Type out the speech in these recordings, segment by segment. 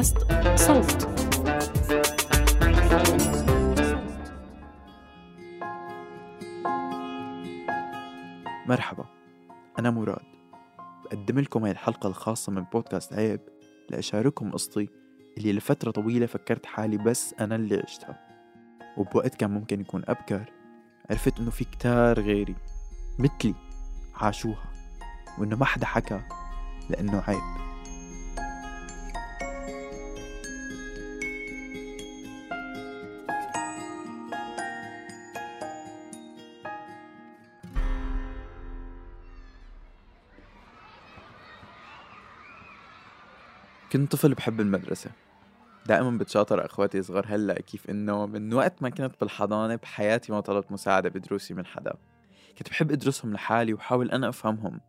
بودكاست صوت. مرحبا، أنا مراد، بقدم لكم هاي الحلقة الخاصة من بودكاست عيب لأشارككم قصتي اللي لفترة طويلة فكرت حالي بس أنا اللي عشتها، وبوقت كان ممكن يكون أبكر. عرفت إنه في كتار غيري مثلي عاشوها، وإنه ما حدا حكى لأنه عيب. كنت طفل بحب المدرسة، دائما بتشاطر أخواتي الصغار. هلأ كيف إنه من وقت ما كنت بالحضانة بحياتي ما طلبت مساعدة بدروسي من حدا. كنت بحب أدرسهم لحالي وحاول أنا أفهمهم.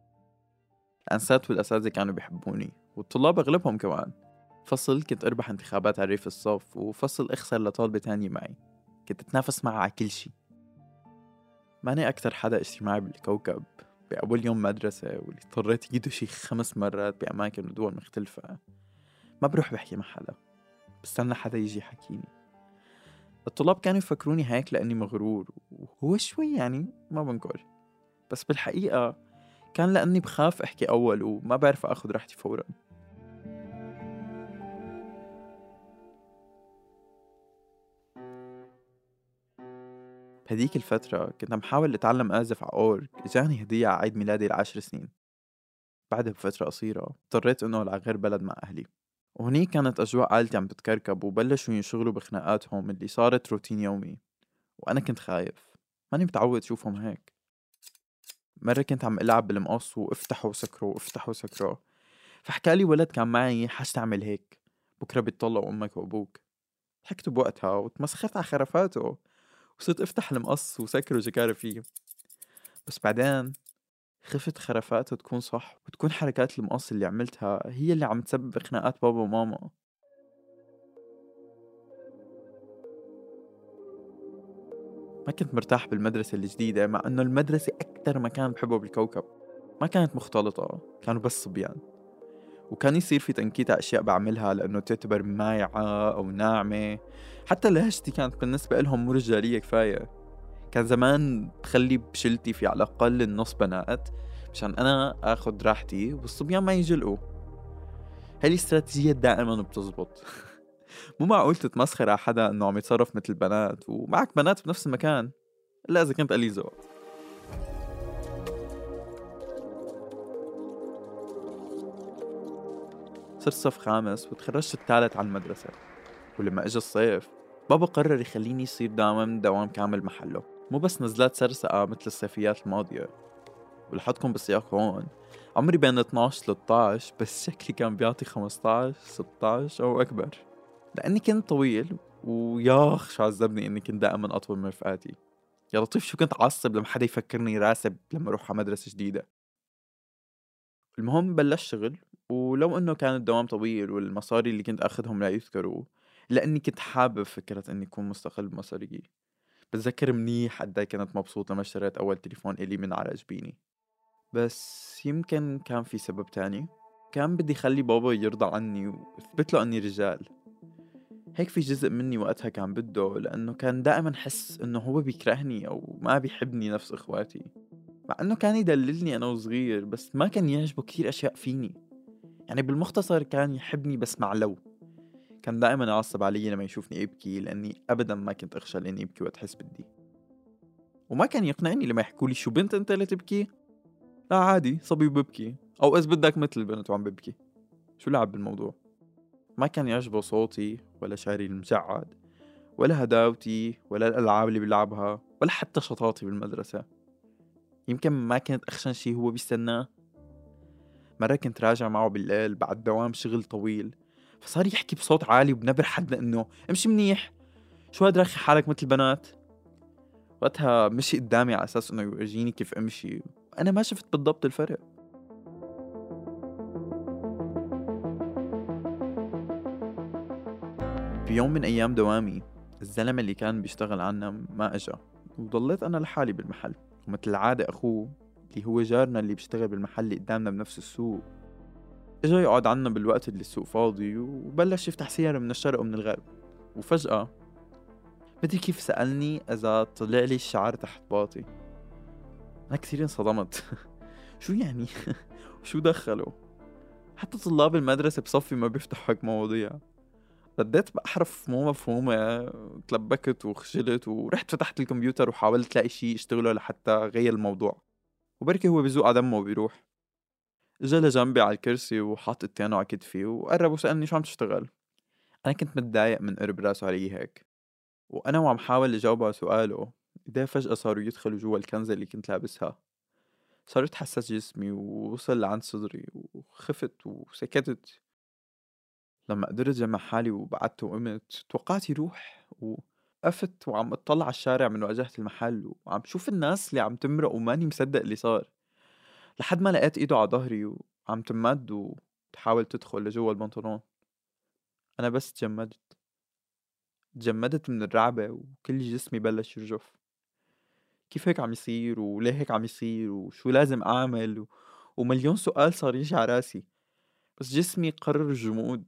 الأنسات والأساتذة كانوا بيحبوني، والطلاب أغلبهم كمان. فصل كنت أربح انتخابات على ريف الصف، وفصل أخسر لطالبة تانية معي. كنت أتنافس معها على كل شي. ماني أكتر حدا اجتماعي بالكوكب. بأول يوم مدرسة واللي اضطريت يجيدوا شي 5 مرات بأماكن ودول مختلفة، ما بروح بحكي مع حدا، بستنى حدا يجي يحكيني. الطلاب كانوا يفكروني هيك لأني مغرور، وهو شوي يعني ما بنكر، بس بالحقيقة كان لأني بخاف أحكي أول وما بعرف أخذ راحتي فورا. بهديك الفترة كنت محاول أتعلم أعزف على أورج. إجاني هدية على عيد ميلادي 10 سنين. بعدها بفترة قصيرة اضطريت أنقل على غير بلد مع أهلي، وهني كانت أجواء عائلتي عم تتكركب وبلشوا ينشغلوا بخناقاتهم اللي صارت روتين يومي، وأنا كنت خايف، ماني متعود شوفهم هيك. مرة كنت عم ألعب بالمقص وافتحه وسكره وافتحه وسكره، فحكالي ولد كان معي: حاش تعمل هيك؟ بكرة بيتطلقوا أمك وأبوك. حكت بوقتها وتمسخرت على خرافاته، وصرت افتح المقص وسكره وجكاره فيه. بس بعدين خفت خرافاته تكون صح، وتكون حركات المقص اللي عملتها هي اللي عم تسبب خناقات بابا وماما. ما كنت مرتاح بالمدرسة الجديدة، مع أنه المدرسة أكتر مكان بحبه بالكوكب. ما كانت مختلطة، كانوا بس صبيان، وكان يصير في تنكيت على أشياء بعملها لأنه تعتبر مايعة أو ناعمة. حتى لهجتي كانت بالنسبة لهم مو رجالية كفاية. كان زمان بخلي بشلتي في على الأقل النص بنات مشان أنا أخذ راحتي والصبيان ما يجلقوا. هاي الاستراتيجية دائما بتزبط. مو معقول تتمسخر على حدا أنه عم يتصرف مثل البنات ومعك بنات بنفس المكان، إلا إذا كنت أليزو. صرت صف 5 وتخرجت الثالث عن المدرسة، ولما إجا الصيف بابا قرر يخليني يصير دوام كامل محله، مو بس نزلات سرسقة مثل الصيفيات الماضية. ولحقكم بالسياق هون، عمري بين 12 و 13، بس شكلي كان بيعطي 15 16 أو أكبر، لأني كنت طويل، وياخ شو عذبني إني كنت دائما أطول من رفقاتي. يا لطيف شو كنت عصب لما حدا يفكرني راسب لما أروح على مدرسة جديدة. المهم بلش شغل، ولو إنه كان الدوام طويل والمصاري اللي كنت أخذهم لا يذكروا، لأني كنت حابب فكرة إني أكون مستقل بمصاري. بتذكر منيح قد كنت مبسوط لما اشتريت أول تليفون إلي من على جبيني. بس يمكن كان في سبب تاني، كان بدي خلي بابا يرضى عني وأثبت له أني رجال. هيك في جزء مني وقتها كان بده، لأنه كان دائما حس إنه هو بيكرهني أو ما بيحبني نفس إخواتي، مع إنه كان يدللني أنا وصغير، بس ما كان يعجبه كتير أشياء فيني. يعني بالمختصر كان يحبني بس مع لو. كان دائما يعصب علي لما يشوفني ابكي، لاني ابدا ما كنت اخشى لاني ابكي واتحس بدي. وما كان يقنعني لما يحكوا لي: شو بنت انت اللي تبكي؟ لا عادي، صبي ببكي، او اذا بدك مثل البنت وعم ببكي. شو لعب بالموضوع؟ ما كان يعجبه صوتي ولا شعري المجعد ولا هداوتي ولا الالعاب اللي بلعبها ولا حتى شطاطي بالمدرسه. يمكن ما كنت اخشن شيء هو بيستناه. مره كنت راجع معه بالليل بعد دوام شغل طويل، فصار يحكي بصوت عالي وبنبر حدنا إنه: امشي منيح، شو هاد راخي حالك مثل البنات. وقتها مشي قدامي على أساس إنه يورجيني كيف أمشي، وأنا ما شفت بالضبط الفرق. في يوم من أيام دوامي، الزلمة اللي كان بيشتغل عنا ما أجا، وضليت أنا لحالي بالمحل. ومثل العادة أخوه اللي هو جارنا اللي بيشتغل بالمحل اللي قدامنا بنفس السوق اجا يقعد عنا بالوقت اللي السوق فاضي، وبلش يفتح سيارة من الشرق ومن الغرب. وفجأة مدري كيف سألني إذا طلع لي الشعر تحت باطي. أنا كثير انصدمت. شو يعني؟ شو دخله؟ حتى طلاب المدرسة بصفي ما بيفتحوا هيك مواضيع. رديت بأحرف مو مفهومة، تلبكت وخجلت ورحت فتحت الكمبيوتر وحاولت لاقي شيء اشتغله لحتى غير الموضوع، وبركي هو بيزوق على دمه وبيروح. اجا لجنبي على الكرسي وحاط التيانو على كتفي وقرب وسألني شو عم تشتغل. أنا كنت متضايق من قرب راسه علي هيك، وأنا وعم حاول أجاوب على سؤاله إيديه فجأة صاروا يدخلوا جوا الكنزة اللي كنت لابسها. صارت حساس جسمي ووصل لعند صدري وخفت وسكتت. لما قدرت جمع حالي وبعدت وقمت توقعت يروح، وقفت وعم اطلع على الشارع من واجهة المحل وعم شوف الناس اللي عم تمرق وماني مصدق اللي صار، لحد ما لقيت ايده على ظهري وعم تمد وتحاول تدخل لجوا البنطلون. أنا بس تجمدت من الرعبة وكل جسمي بلش يرجف. كيف هيك عم يصير؟ وليه هيك عم يصير؟ وشو لازم أعمل؟ ومليون سؤال صار يجي على راسي، بس جسمي قرر الجمود.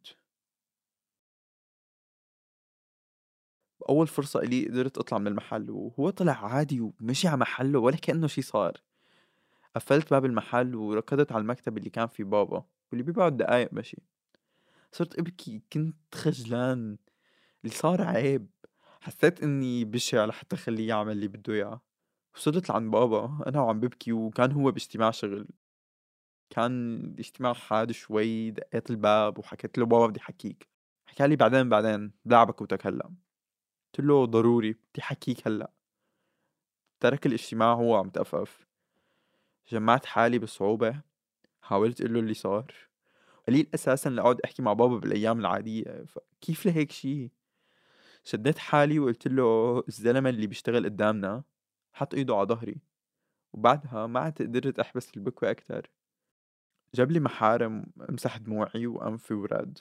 بأول فرصة إلي قدرت أطلع من المحل، وهو طلع عادي ومشي على محله ولا كأنه شي صار. قفلت باب المحل وركضت على المكتب اللي كان فيه بابا واللي بيبعد دقايق مشي. صرت أبكي، كنت خجلان، اللي صار عيب. حسيت إني بشع لحتى خليه يعمل اللي بده إياه. وصلت لعند بابا أنا وعم ببكي، وكان هو باجتماع شغل. كان الاجتماع حاد شوي. دقيت الباب وحكيت له بابا بدي حكيك. حكى لي بعدين بلع بكوتك هلا. قلت له ضروري بدي حكيك هلا. ترك الاجتماع هو عم تأفف. جمعت حالي بصعوبة، حاولت أقول له اللي صار. قليل أساساً لأقعد أحكي مع بابا بالأيام العادية، فكيف لهيك شي؟ شدت حالي وقلت له الزلمة اللي بيشتغل قدامنا حط إيده على ظهري، وبعدها ما عاد قدرت أحبس البكوة أكتر. جاب لي محارم، امسح دموعي وأنفي ورد.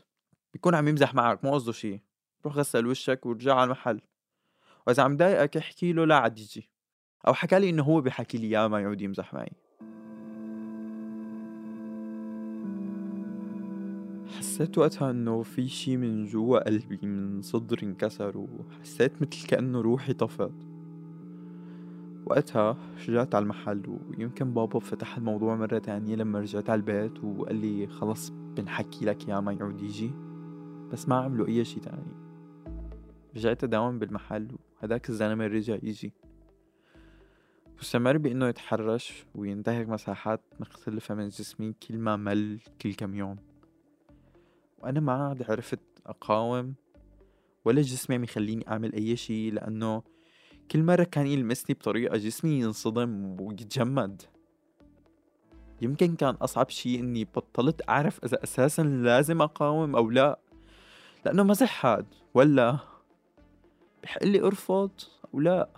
بيكون عم يمزح معك، مو قصده شي، روح غسل وشك ورجع على المحل، وإذا عم ضايقك احكي له لا عاد يجي. أو حكى لي إنه هو بيحكي لي يا ما يعود يمزح معي. حسيت وقتها إنه في شي من جوا قلبي من صدري انكسر، وحسيت مثل كأنه روحي طفت. وقتها رجعت على المحل، ويمكن بابا فتح الموضوع مرة تانية لما رجعت على البيت وقال لي خلص بنحكي لك يا ما يعود يجي، بس ما عملوا أي شي تاني. رجعت أداوم بالمحل، وهداك الزلمة رجع يجي، واستمر بإنه يتحرش وينتهك مساحات مختلفة من جسمي كل ما مل كل كم يوم. وأنا ما عاد عرفت أقاوم ولا جسمي عم يخليني أعمل أي شي، لأنه كل مرة كان يلمسني بطريقة جسمي ينصدم ويتجمد. يمكن كان أصعب شي إني بطلت أعرف إذا أساساً لازم أقاوم أو لا، لأنه مزح هاد ولا بحقلي أرفض أو لا.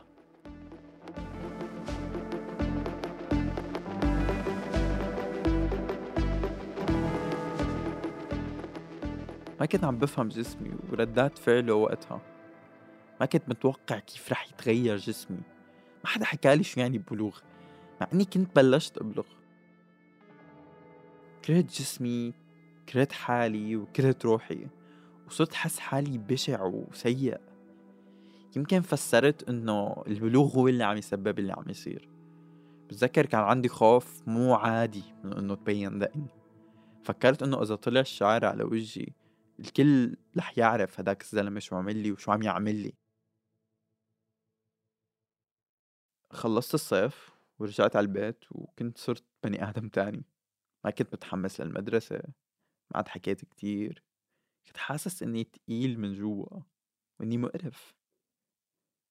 ما كنت عم بفهم جسمي وردات فعله وقتها. ما كنت متوقع كيف رح يتغير جسمي. ما حدا حكالي شو يعني بلوغ، مع اني كنت بلشت أبلغ. كرهت جسمي، كرهت حالي، وكرهت روحي، وصرت حس حالي بشع وسيء. يمكن فسرت إنه البلوغ هو اللي عم يسبب اللي عم يصير. بتذكر كان عندي خوف مو عادي من إنه تبين دقني. فكرت إنه إذا طلع الشعر على وجهي الكل رح يعرف هداك الزلمة شو عمل لي وشو عم يعمل لي. خلصت الصيف ورجعت على البيت، وكنت صرت بني آدم تاني. ما كنت متحمس للمدرسة، ما عاد حكيت كتير. كنت حاسس إني تقيل من جوا وإني مقرف.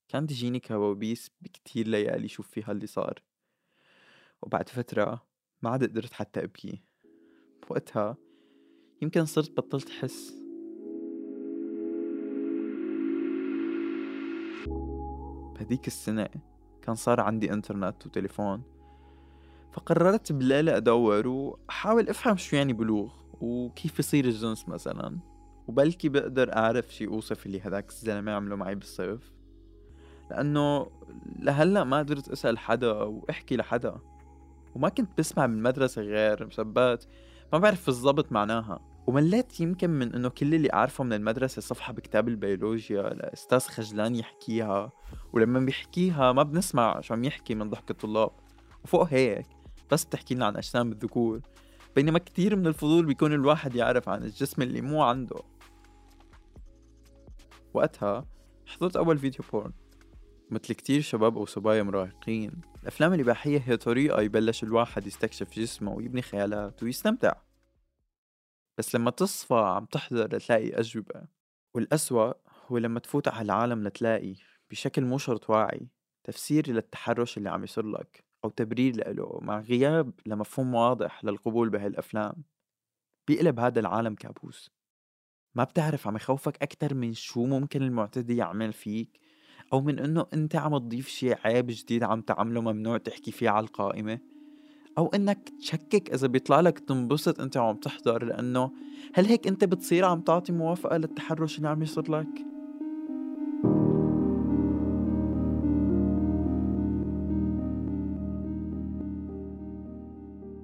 كانت تجيني كوابيس بكتير ليالي شوف فيها اللي صار. وبعد فترة ما عاد قدرت حتى أبكي. وقتها يمكن صرت بطلت أحس. بهديك السنة كان صار عندي إنترنت وتليفون، فقررت بالليلة أدور وأحاول أفهم شو يعني بلوغ وكيف يصير الجنس مثلا، وبلكي بقدر أعرف شي أوصف اللي هداك الزلمة عمله معي بالصيف، لأنه لهلأ ما قدرت أسأل حدا أو أحكي لحدا. وما كنت بسمع بالمدرسة غير مسبات، ما بعرف بالضبط معناها، ومليت يمكن من انه كل اللي اعرفه من المدرسه صفحه بكتاب البيولوجيا لاستاذ خجلان يحكيها، ولما بيحكيها ما بنسمع شو عم يحكي من ضحك الطلاب، وفوق هيك بس بتحكي لنا عن اجسام الذكور، بينما كتير من الفضول بيكون الواحد يعرف عن الجسم اللي مو عنده. وقتها حضرت اول فيديو بورن مثل كتير شباب او صبايا مراهقين. الافلام الاباحيه هي طريقه يبلش الواحد يستكشف جسمه ويبني خيالات ويستمتع، بس لما تصفى عم تحضر لتلاقي أجوبة. والأسوأ هو لما تفوت على العالم لتلاقي بشكل مو شرط واعي تفسير للتحرش اللي عم يصير لك أو تبرير لإله، مع غياب لمفهوم واضح للقبول بهالأفلام. بيقلب هذا العالم كابوس، ما بتعرف عم يخوفك أكتر من شو ممكن المعتدي يعمل فيك، أو من أنه أنت عم تضيف شي عيب جديد عم تعمله ممنوع تحكي فيه على القائمة، أو إنك تشكك إذا بيطلع لك تنبسط أنت عم تحضر، لأنه هل هيك أنت بتصير عم تعطي موافقة للتحرش اللي عم يصير لك؟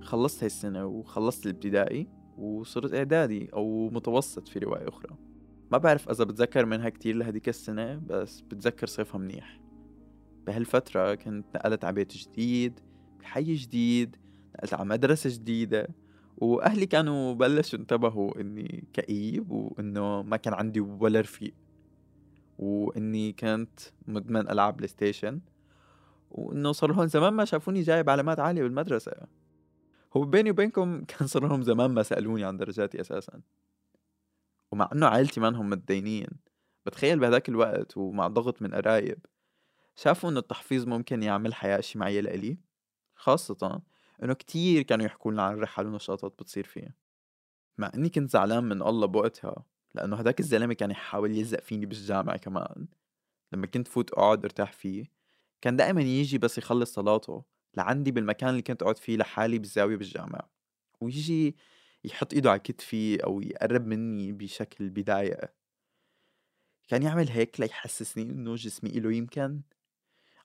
خلصت هالسنة وخلصت الابتدائي وصرت إعدادي أو متوسط في رواية أخرى. ما بعرف إذا بتذكر منها كتير لهديك السنة، بس بتذكر صيفها منيح. بهالفترة كنت نقلت على بيت جديد، حي جديد، نقلت على مدرسة جديدة، وأهلي كانوا بلشوا انتبهوا إني كئيب، وإنه ما كان عندي ولا رفيق، وإني كنت مدمن ألعب بلاي ستيشن، وإنه صار لهم زمان ما شافوني جايب علامات عالية بالمدرسة. هو بيني وبينكم كان صار لهم زمان ما سألوني عن درجاتي أساسا، ومع إنه عائلتي مانهم متدينين، بتخيل بهذاك الوقت ومع ضغط من قرايب شافوا إنه التحفيظ ممكن يعمل حياة اجتماعية لإلي، خاصة إنه كتير كانوا يحكوا لنا عن الرحل ونشاطات بتصير فيها. مع إني كنت زعلان من الله بوقتها، لأنه هداك الزلمة كان يحاول يلزق فيني بالجامعة كمان. لما كنت فوت أقعد أرتاح فيه كان دائما يجي بس يخلص صلاته لعندي بالمكان اللي كنت أقعد فيه لحالي بالزاوية بالجامعة، ويجي يحط إيده على كتفي أو يقرب مني بشكل بضايقة. كان يعمل هيك ليحسسني إنه جسمي إله يمكن،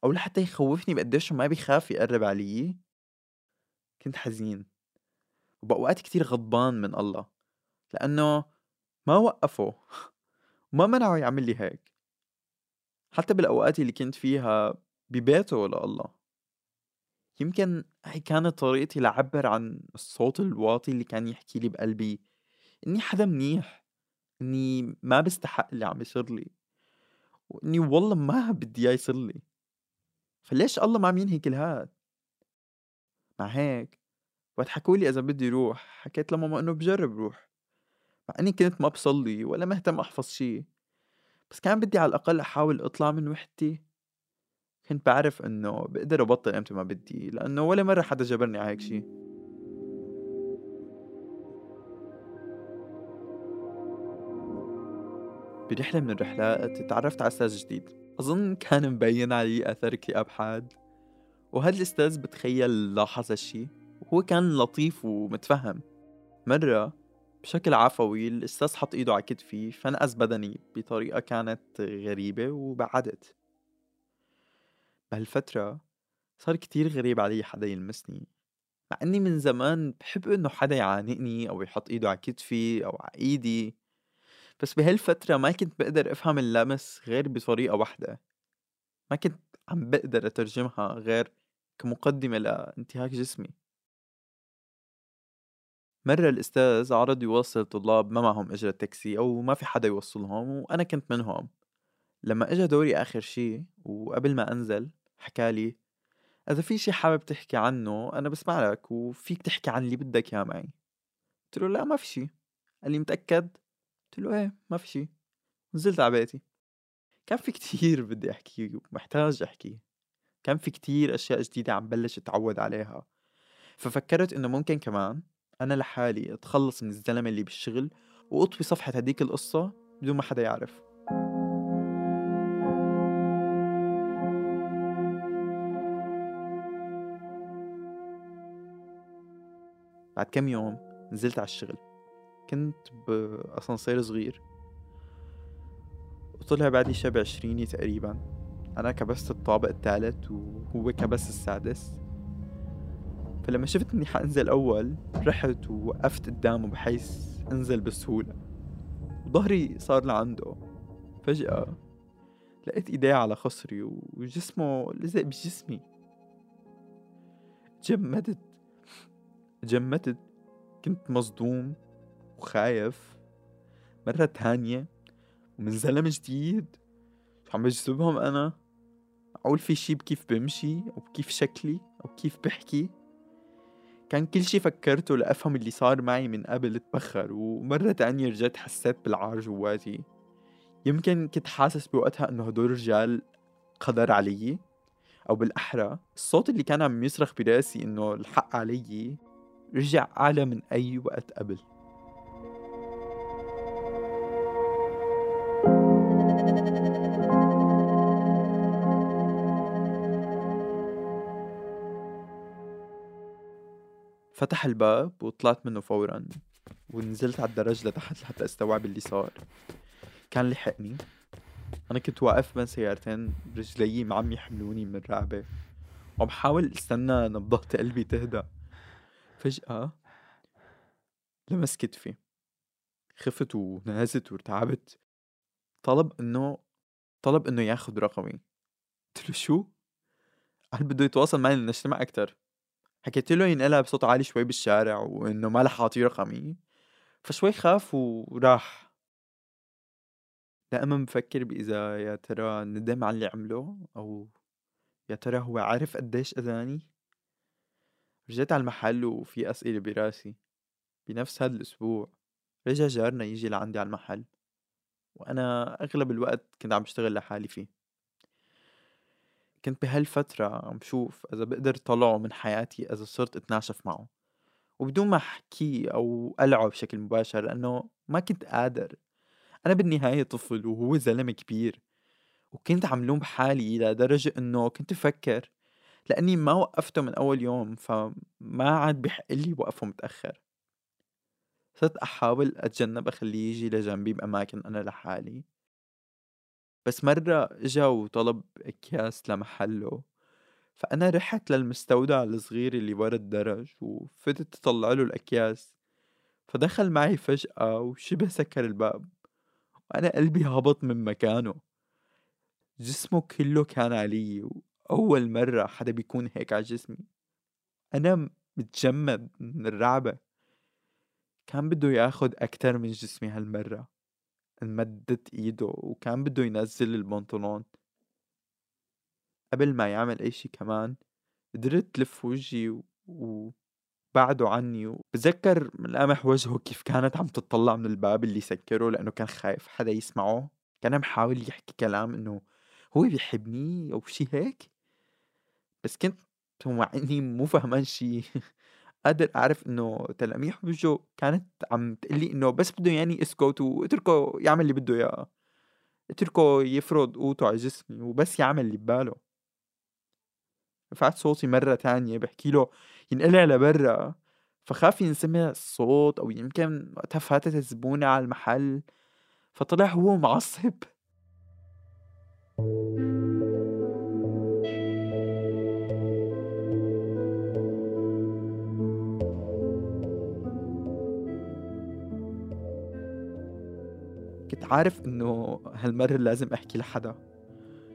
أو لحتى يخوفني بقديش ما بيخاف يقرب علي. كنت حزين وبأوقات كتير غضبان من الله، لأنه ما وقفه وما منعه يعمل لي هيك، حتى بالأوقات اللي كنت فيها ببيته لله. يمكن هي كانت طريقتي لعبر عن الصوت الواطي اللي كان يحكي لي بقلبي إني حدا منيح، إني ما بستحق اللي عم يصير لي، وإني والله ما بدي يصير لي. فليش الله ما عم ينهي كل هاد؟ مع هيك وقت حكولي إذا بدي روح، حكيت لماما إنه بجرب روح، مع إني كنت ما بصلي ولا مهتم أحفظ شي، بس كان بدي على الأقل أحاول أطلع من وحدتي. كنت بعرف إنه بقدر أبطل إمتى ما بدي، لأنه ولا مرة حدا جبرني على هيك شي. برحلة من الرحلات تعرفت على أستاذ جديد، أظن كان مبين عليه أثر اكتئاب حاد، وهذا الأستاذ بتخيل لاحظ هالشي، وهو كان لطيف ومتفهم. مرة بشكل عفوي الأستاذ حط إيده على كتفي فنقز بدني بطريقة كانت غريبة وبعدت. بهالفترة صار كتير غريب علي حدا يلمسني، مع أني من زمان بحب إنه حدا يعانقني أو يحط إيده على كتفي أو على إيدي، بس بهالفترة ما كنت بقدر أفهم اللمس غير بطريقة واحدة، ما كنت عم بقدر أترجمها غير كمقدمة لانتهاك جسمي. مرة الأستاذ عرض يوصل طلاب ما معهم أجرة تاكسي أو ما في حدا يوصلهم، وأنا كنت منهم. لما إجا دوري آخر شي وقبل ما أنزل حكالي إذا في شي حابب تحكي عنه أنا بسمع لك، وفيك تحكي عن اللي بدك يا معي. قلت له لا ما في شي. قال لي متأكد؟ قلت له ايه ما في شي. نزلت على بيتي، كان في كتير بدي احكيه ومحتاج احكيه، كان في كتير اشياء جديدة عم بلش اتعود عليها. ففكرت انه ممكن كمان انا لحالي اتخلص من الزلمة اللي بالشغل واطوي صفحة هديك القصة بدون ما حدا يعرف. بعد كم يوم نزلت على الشغل، كنت بأسانسير صغير وطلع بعدي شبع 20 تقريبا. أنا كبست الطابق الثالث وهو كبس السادس، فلما شفت اني حانزل اول رحت ووقفت قدامه بحيث انزل بسهولة، وظهري صار لعنده. فجأة لقيت ايديه على خصري وجسمه لزق بجسمي. تجمدت، كنت مصدوم وخايف. مرة تانية ومن زلم جديد عم بجذبهم أنا، أقول في شي بكيف بمشي أو بكيف شكلي أو كيف بحكي. كان كل شي فكرته لأفهم اللي صار معي من قبل اتبخر. ومرة تانية رجعت حسيت بالعار جواتي. يمكن كنت حاسس بوقتها إنه هدول الرجال قدر علي، أو بالأحرى الصوت اللي كان عم يصرخ براسي إنه الحق علي رجع أعلى من أي وقت قبل. فتح الباب وطلعت منه فوراً ونزلت على الدرج لتحت لحتى استوعب اللي صار. كان لحقني، أنا كنت واقف بين سيارتين، رجلي معم يحملوني من الرعبة وعم حاول استنى نبضات قلبي تهدى. فجأة لمس كتفي، خفت ونهزت وارتعبت. طلب إنه ياخد رقمي. قلت له شو؟ قال بده يتواصل معي لنجتمع أكتر. حكيت له ينقلها بصوت عالي شوي بالشارع وإنه ما لح أعطيه رقمي، فشوي خاف وراح. دائما بفكر بإذا يا ترى ندم على اللي عمله، أو يا ترى هو عارف قديش أذاني. رجعت على المحل وفي أسئلة براسي. بنفس هذا الأسبوع رجع جارنا يجي لعندي على المحل، وأنا أغلب الوقت كنت عم بشتغل لحالي فيه. كنت بهالفترة عم بشوف إذا بقدر طلعه من حياتي، إذا صرت اتناشف معه وبدون ما أحكيه أو ألعه بشكل مباشر، لأنه ما كنت قادر. أنا بالنهاية طفل وهو زلمة كبير، وكنت عم لوم بحالي لدرجة إنه كنت أفكر لأني ما وقفته من أول يوم، فما عاد بحقلي وقفه متأخر. صرت أحاول أتجنب أخليه يجي لجنبي بأماكن أنا لحالي. بس مرة إجا وطلب أكياس لمحله، فأنا رحت للمستودع الصغير اللي ورا الدرج وفتت أطلع له الأكياس، فدخل معي فجأة وشبه سكر الباب، وأنا قلبي هبط من مكانه. جسمه كله كان علي، وأول مرة حدا بيكون هيك على جسمي. أنا متجمد من الرعبة. كان بده ياخد أكتر من جسمي هالمرة. انمدت ايده وكان بده ينزل البنطلون. قبل ما يعمل اي شي كمان قدرت لف وجهي وبعده عني، وبتذكر ملامح وجهه كيف كانت عم تطلع من الباب اللي سكره لانه كان خايف حدا يسمعه. كان عم حاول يحكي كلام انه هو بيحبني او شي هيك، بس كنت مع اني مو فهمان شي. قادر أعرف إنه تلاميح وجهه كانت عم تقلي إنه بس بده يعني اسكت واتركه يعمل اللي بده إياه، اتركه يفرض قوته على جسمي وبس يعمل اللي بباله. رفعت صوتي مرة تانية بحكي له ينقلع لبرا، فخاف ينسمع الصوت أو يمكن وقتها فاتت الزبونة على المحل، فطلع هو معصب. كنت عارف إنه هالمرة لازم أحكي لحدا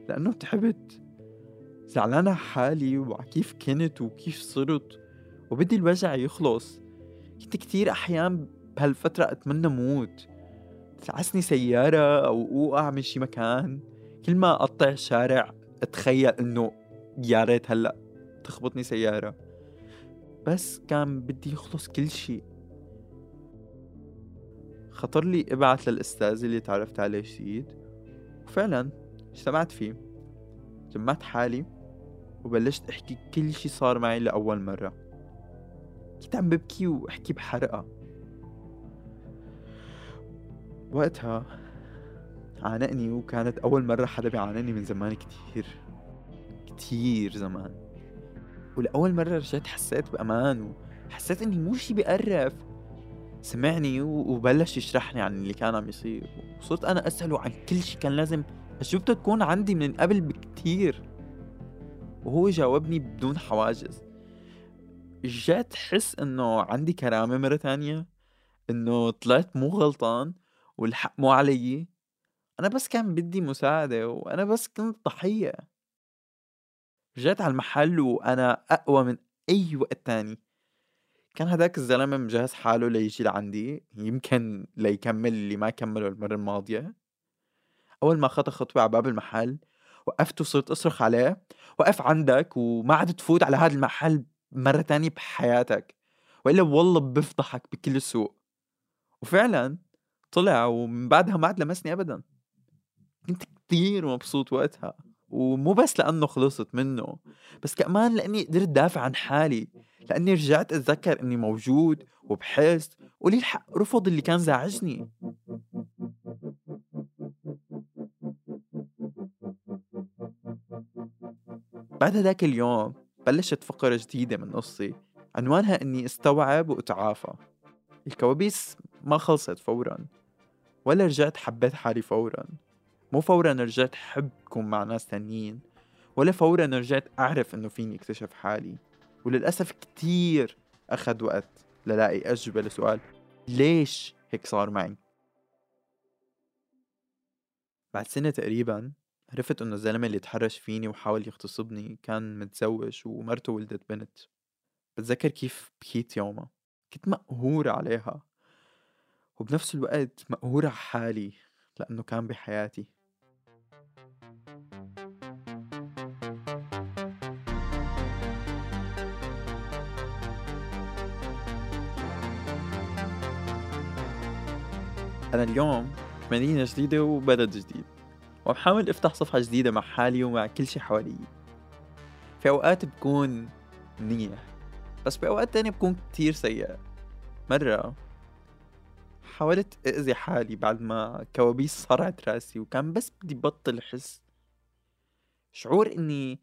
لأنه تعبت، زعلانة حالي وكيف كنت وكيف صرت، وبدي الوجع يخلص. كنت كتير أحيان بهالفترة أتمنى موت، تلعسني سيارة أو أوقع من شي مكان. كل ما أقطع شارع أتخيل إنه يا ريت هلأ تخبطني سيارة، بس كان بدي يخلص كل شي. خطر لي ابعت للأستاذ اللي تعرفت عليه جديد، وفعلا اجتمعت فيه. جمعت حالي وبلشت احكي كل شي صار معي لأول مرة. كنت عم ببكي واحكي بحرقة. وقتها عانقني، وكانت أول مرة حدا بيعانقني من زمان كتير زمان. ولأول مرة رجعت حسيت بأمان وحسيت اني مو شي بقرف. سمعني وبلش يشرحني عن اللي كان عم يصير، وصرت أنا أسأله عن كل شي كان لازم أجوبته تكون عندي من قبل بكتير، وهو جاوبني بدون حواجز. جات حس انه عندي كرامة مرة تانية، انه طلعت مو غلطان والحق مو علي، انا بس كان بدي مساعدة وانا بس كنت ضحية. رجعت على المحل وانا اقوى من اي وقت تاني. كان هداك الزلمة مجهز حاله ليجي لعندي، يمكن ليكمل اللي ما كمله المرة الماضية. أول ما خطى خطوة على باب المحل وقفت وصرت أصرخ عليه: وقف عندك وما عاد تفوت على هذا المحل مرة تانية بحياتك، وإلا والله بفضحك بكل السوق. وفعلا طلع، ومن بعدها ما عاد لمسني أبدا. كنت كتير مبسوط وقتها، ومو بس لأنه خلصت منه، بس كمان لأني قدرت دافع عن حالي، لأني رجعت أتذكر أني موجود وبحس ولي الحق رفض اللي كان زعجني. بعد هداك اليوم بلشت فقرة جديدة من قصتي، عنوانها أني استوعب وأتعافى. الكوابيس ما خلصت فورا، ولا رجعت حبيت حالي فورا، مو فورا رجعت حبكم مع ناس تانيين، ولا فورا رجعت أعرف أنه فيني اكتشف حالي. وللأسف كتير أخذ وقت للاقي أجوبة لسؤال ليش هيك صار معي. بعد سنة تقريبا عرفت أنه الزلمة اللي تحرش فيني وحاول يغتصبني كان متزوج ومرته ولدت بنت. بتذكر كيف بكيت يومها، كنت مقهورة عليها وبنفس الوقت مقهورة على حالي لأنه كان بحياتي. أنا اليوم مدينة جديدة وبلد جديد، وبحاول أفتح صفحة جديدة مع حالي ومع كل شي حوالي. في أوقات بكون منيح، بس بأوقات تانية بكون كتير سيئة. مرة حاولت أأذي حالي بعد ما كوابيس صرعت راسي، وكان بس بدي بطل حس. شعور إني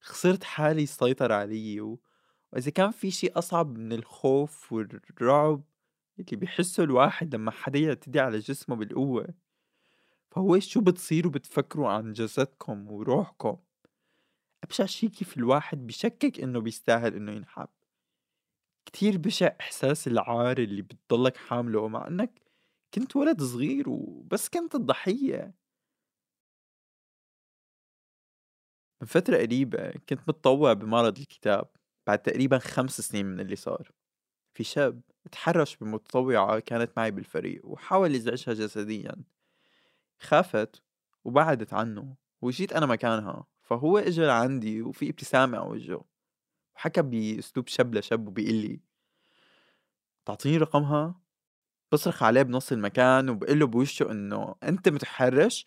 خسرت حالي سيطر علي، وإذا كان في شي أصعب من الخوف والرعب اللي بيحسه الواحد لما حدا يعتدي على جسمه بالقوة، فهو شو بتصيروا بتفكروا عن جسدكم وروحكم. أبشع شي كيف الواحد بيشكك إنه بيستاهل إنه ينحب. كتير بشع إحساس العار اللي بتضلك حامله مع إنك كنت ولد صغير وبس كنت الضحية. من فترة قريبة كنت متطوع بمعرض الكتاب بعد تقريبا 5 سنين من اللي صار. في شاب تحرش بمتطوعة كانت معي بالفريق وحاول يزعجها جسديا. خافت وبعدت عنه، وجيت أنا مكانها، فهو إجا لعندي وفي ابتسامة على وجهه، وحكى بأسلوب شاب لشاب وبيقول لي: تعطيني رقمها؟ بصرخ عليه بنص المكان وبقول له بوشه إنه أنت متحرش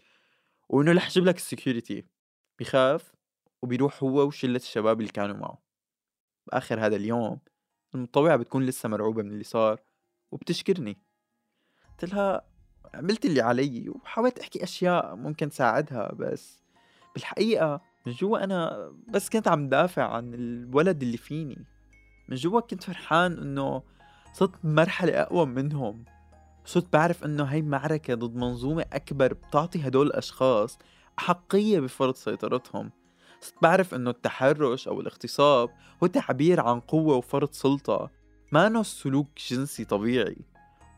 وإنه رح أجيب لك السكيورتي. بيخاف وبيروح هو وشلة الشباب اللي كانوا معه. بآخر هذا اليوم المتطوعة بتكون لسه مرعوبة من اللي صار وبتشكرني. قلت لها عملت اللي علي وحاولت أحكي أشياء ممكن تساعدها، بس بالحقيقة من جوا أنا بس كنت عم دافع عن الولد اللي فيني. من جوا كنت فرحان إنه صرت مرحلة أقوى منهم، صرت بعرف إنه هاي معركة ضد منظومة أكبر بتعطي هدول الأشخاص أحقية بفرض سيطرتهم. صرت بعرف إنه التحرش أو الاغتصاب هو تعبير عن قوة وفرض سلطة، ما إنه سلوك جنسي طبيعي.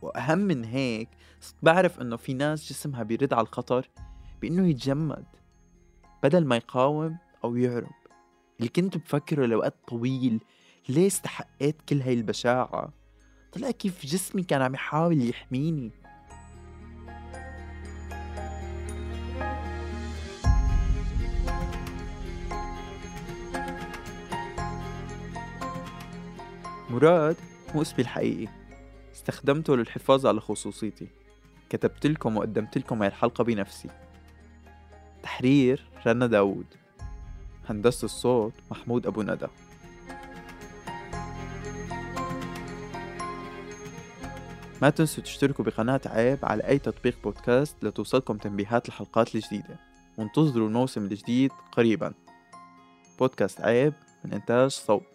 وأهم من هيك صرت بعرف إنه في ناس جسمها بيرد على الخطر بإنه يتجمد بدل ما يقاوم أو يهرب. اللي كنت بفكره لوقت طويل ليه استحقيت كل هاي البشاعة، طلع كيف جسمي كان عم يحاول يحميني. مراد مو اسمي الحقيقي، استخدمته للحفاظ على خصوصيتي. كتبت لكم وقدمت لكم هاي الحلقة بنفسي. تحرير رنا داود، هندسة الصوت محمود أبو ندى. ما تنسوا تشتركوا بقناة عيب على أي تطبيق بودكاست لتوصلكم تنبيهات الحلقات الجديدة، وانتظروا الموسم الجديد قريبا. بودكاست عيب من إنتاج صوت.